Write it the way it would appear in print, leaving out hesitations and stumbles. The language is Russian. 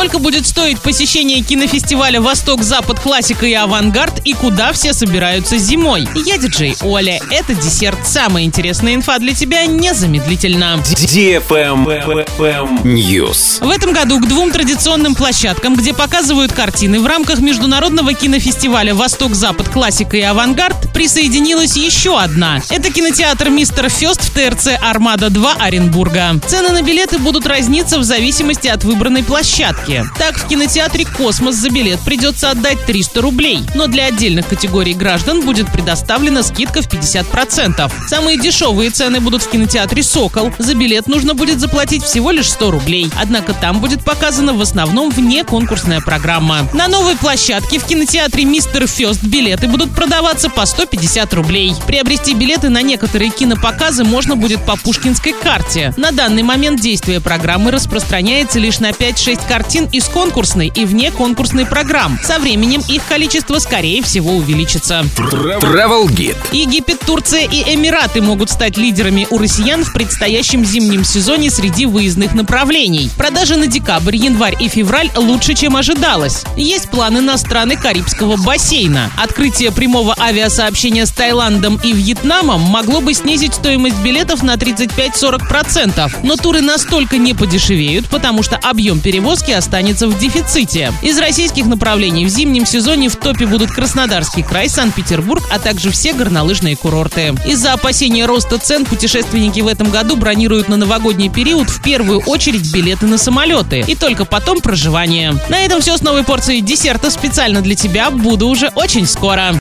Сколько будет стоить посещение кинофестиваля «Восток, Запад, Классика и Авангард» и куда все собираются зимой? Я диджей Оля. Это десерт. Самая интересная инфа для тебя незамедлительно. ДПМ Ньюс. В этом году к двум традиционным площадкам, где показывают картины в рамках международного кинофестиваля «Восток, Запад, Классика и Авангард», присоединилась еще одна. Это кинотеатр «Мистер Фест» в ТРЦ «Армада-2» Оренбурга. Цены на билеты будут разниться в зависимости от выбранной площадки. Так, в кинотеатре «Космос» за билет придется отдать 300 рублей, но для отдельных категорий граждан будет предоставлена скидка в 50%. Самые дешевые цены будут в кинотеатре «Сокол». За билет нужно будет заплатить всего лишь 100 рублей. Однако там будет показана в основном внеконкурсная программа. На новой площадке в кинотеатре «Мистер Фест» билеты будут продаваться по 150 рублей. Приобрести билеты на некоторые кинопоказы можно будет по Пушкинской карте. На данный момент действие программы распространяется лишь на 5-6 картин из конкурсной и внеконкурсной программ. Со временем их количество, скорее всего, увеличится. TravelGate. Египет, Турция и Эмираты могут стать лидерами у россиян в предстоящем зимнем сезоне среди выездных направлений. Продажи на декабрь, январь и февраль лучше, чем ожидалось. Есть планы на страны Карибского бассейна. Открытие прямого авиасообщения с Таиландом и Вьетнамом могло бы снизить стоимость билетов на 35-40%, но туры настолько не подешевеют, потому что объем перевозки останется в дефиците. Из российских направлений в зимнем сезоне в топе будут Краснодарский край, Санкт-Петербург, а также все горнолыжные курорты. Из-за опасения роста цен путешественники в этом году бронируют на новогодний период в первую очередь билеты на самолеты и только потом проживание. На этом все с новой порцией десерта специально для тебя. Буду уже очень скоро.